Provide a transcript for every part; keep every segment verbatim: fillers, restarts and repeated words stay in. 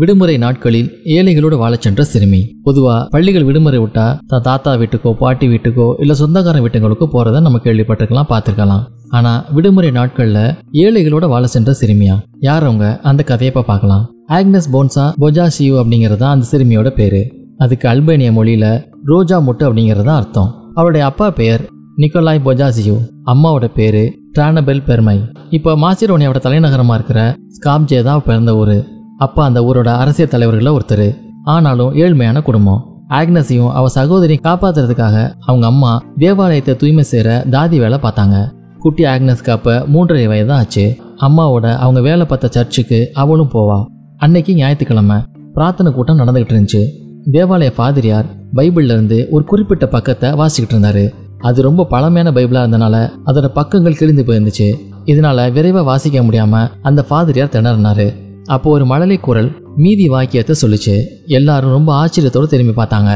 விடுமுறை நாட்களில் ஏழைகளோடு வாழச் சென்ற சிறுமி. பொதுவா பள்ளிகள் விடுமுறை விட்டா தான் தாத்தா வீட்டுக்கோ பாட்டி வீட்டுக்கோ இல்ல சொந்தக்காரன் வீட்டுகளுக்கோ போறத நம்ம கேள்விப்பட்டிருக்கலாம், பார்த்திருக்கலாம். ஆனா விடுமுறை நாட்கள்ல ஏழைகளோட வாழ சென்ற சிறுமியா யார் அவங்க? அந்த கதையை இப்ப பார்க்கலாம். ஆக்னஸ் போன்சா பொஜாஷியூ அப்படிங்கறத அந்த சிறுமியோட பேரு. அதுக்கு அல்பேனிய மொழியில ரோஜா மொட்டு அப்படிங்கறத அர்த்தம். அவருடைய அப்பா பெயர் நிக்கோலாய் பொஜாஷியூ, அம்மாவோட பேரு டிரானா பெர்னாய். இப்ப மாசிடோனியாவோட தலைநகரமா இருக்கிற ஸ்காப்ஜே தான் பிறந்த ஊரு. அப்பா அந்த ஊரோட அரசியல் தலைவர்கள ஒருத்தர், ஆனாலும் ஏழ்மையான குடும்பம். ஆக்னஸையும் அவ சகோதரியும் காப்பாத்துறதுக்காக அவங்க அம்மா தேவாலயத்தை தூய்மை செய்யற தாதி வேலை பார்த்தாங்க. குட்டி ஆக்னஸ்க்கு அப்ப மூன்றரை வயதான் ஆச்சு. அம்மாவோட அவங்க வேலை பார்த்த சர்ச்சுக்கு அவளும் போவா. அன்னைக்கு ஞாயிற்றுக்கிழமை பிரார்த்தனை கூட்டம் நடந்துகிட்டு இருந்துச்சு. தேவாலய ஃபாதிரியார் பைபிள்ல இருந்து ஒரு குறிப்பிட்ட பக்கத்தை வாசிக்கிட்டு இருந்தாரு. அது ரொம்ப பழமையான பைபிளா இருந்தனால அதோட பக்கங்கள் கிழிந்து போயிருந்துச்சு. இதனால விரைவா வாசிக்க முடியாம அந்த ஃபாதிரியார் திணறினாரு. அப்போ ஒரு மழலை குரல் மீதி வாக்கியத்தை சொல்லிச்சு. எல்லாரும் ரொம்ப ஆச்சரியத்தோடு திரும்பி பார்த்தாங்க.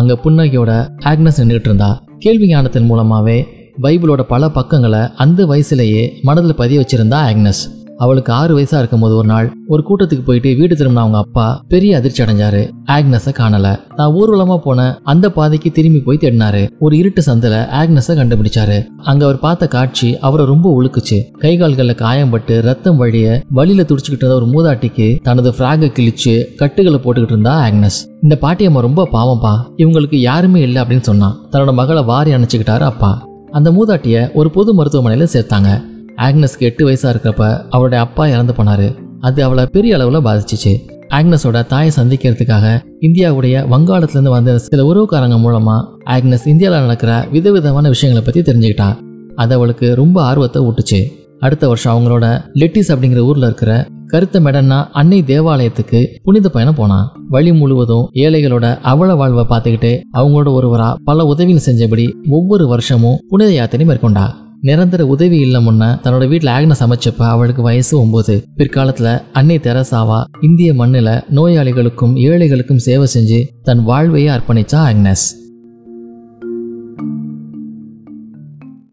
அங்க புன்னகையோட ஆக்னஸ் நின்றுட்டு இருந்தா. கேள்வி ஞானத்தின் மூலமாவே பைபிளோட பல பக்கங்களை அந்த வயசுலேயே மனதில் பதிய வச்சிருந்தா ஆக்னஸ். அவளுக்கு ஆறு வயசா இருக்கும்போது ஒரு நாள் ஒரு கூட்டத்துக்கு போயிட்டு வீடு திரும்பின அவங்க அப்பா பெரிய அதிர்ச்சி அடைஞ்சாரு. ஆக்னஸை காணல. தான் ஊர்வலமா போன அந்த பாதைக்கு திரும்பி போய் தேடினாரு. ஒரு இருட்டு சந்தில ஆக்னஸை கண்டுபிடிச்சாரு. அங்க அவர் பார்த்த காட்சி அவரை ரொம்ப உழுக்குச்சு. கை கால்கள்ல காயம்பட்டு ரத்தம் வழிய வழியில துடிச்சுக்கிட்டு இருந்த ஒரு மூதாட்டிக்கு தனது பிராக கிழிச்சு கட்டுகளை போட்டுக்கிட்டு இருந்தா ஆக்னஸ். இந்த பாட்டியம்மா ரொம்ப பாவம்பா, இவங்களுக்கு யாருமே இல்லை அப்படின்னு சொன்னான். தன்னோட மகளை வாரி அணைச்சுக்கிட்டாரு அப்பா. அந்த மூதாட்டிய ஒரு பொது மருத்துவமனையில சேர்த்தாங்க. ஆக்னஸ்க்கு எட்டு வயசா இருக்கிறப்ப அவருடைய அப்பா இறந்து போனாரு. அது அவளை பெரிய அளவுல பாதிச்சிச்சு. ஆக்னஸோட தாயை சந்திக்கிறதுக்காக இந்தியாவுடைய வங்காளத்துல இருந்து வந்த சில உறவுக்காரங்க மூலமா ஆக்னஸ் இந்தியாவில் நடக்கிற விதவிதமான விஷயங்களை பத்தி தெரிஞ்சுக்கிட்டா. அது அவளுக்கு ரொம்ப ஆர்வத்தை ஊட்டுச்சு. அடுத்த வருஷம் அவங்களோட லெட்டிஸ் அப்படிங்கிற ஊர்ல இருக்கிற கருத்த மெடன்னா அன்னை தேவாலயத்துக்கு புனித பயணம் போனான். வழி முழுவதும் ஏழைகளோட அவல வாழ்வை பார்த்துக்கிட்டு அவங்களோட ஒருவரா பல உதவிகள் செஞ்சபடி ஒவ்வொரு வருஷமும் புனித யாத்திரை மேற்கொண்டா. நிரந்தர உதவி இல்லை முன்ன தன்னோட வீட்டில் ஆக்னஸ் அமைச்சப்ப அவளுக்கு வயசு ஒன்பது. பிற்காலத்துல அன்னை தெரசாவா இந்திய மண்ணில நோயாளிகளுக்கும் ஏழைகளுக்கும் சேவை செஞ்சு தன் வாழ்வையே அர்ப்பணிச்சா ஆக்னஸ்.